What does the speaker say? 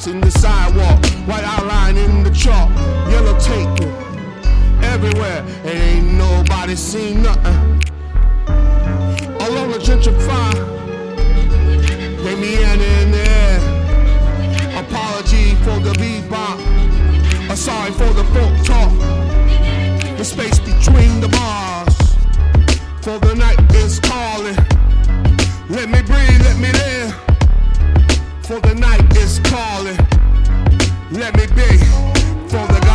spots in the sidewalk, white outline in the chalk, yellow tape everywhere, and ain't nobody seen nothing. Along the gentrifier, they meander in the air. Apology for the bebop, I'm sorry for the folk talk. The space between the bars, for the night is calling. Let me breathe, let me live, for the night is calling. Let me be, for the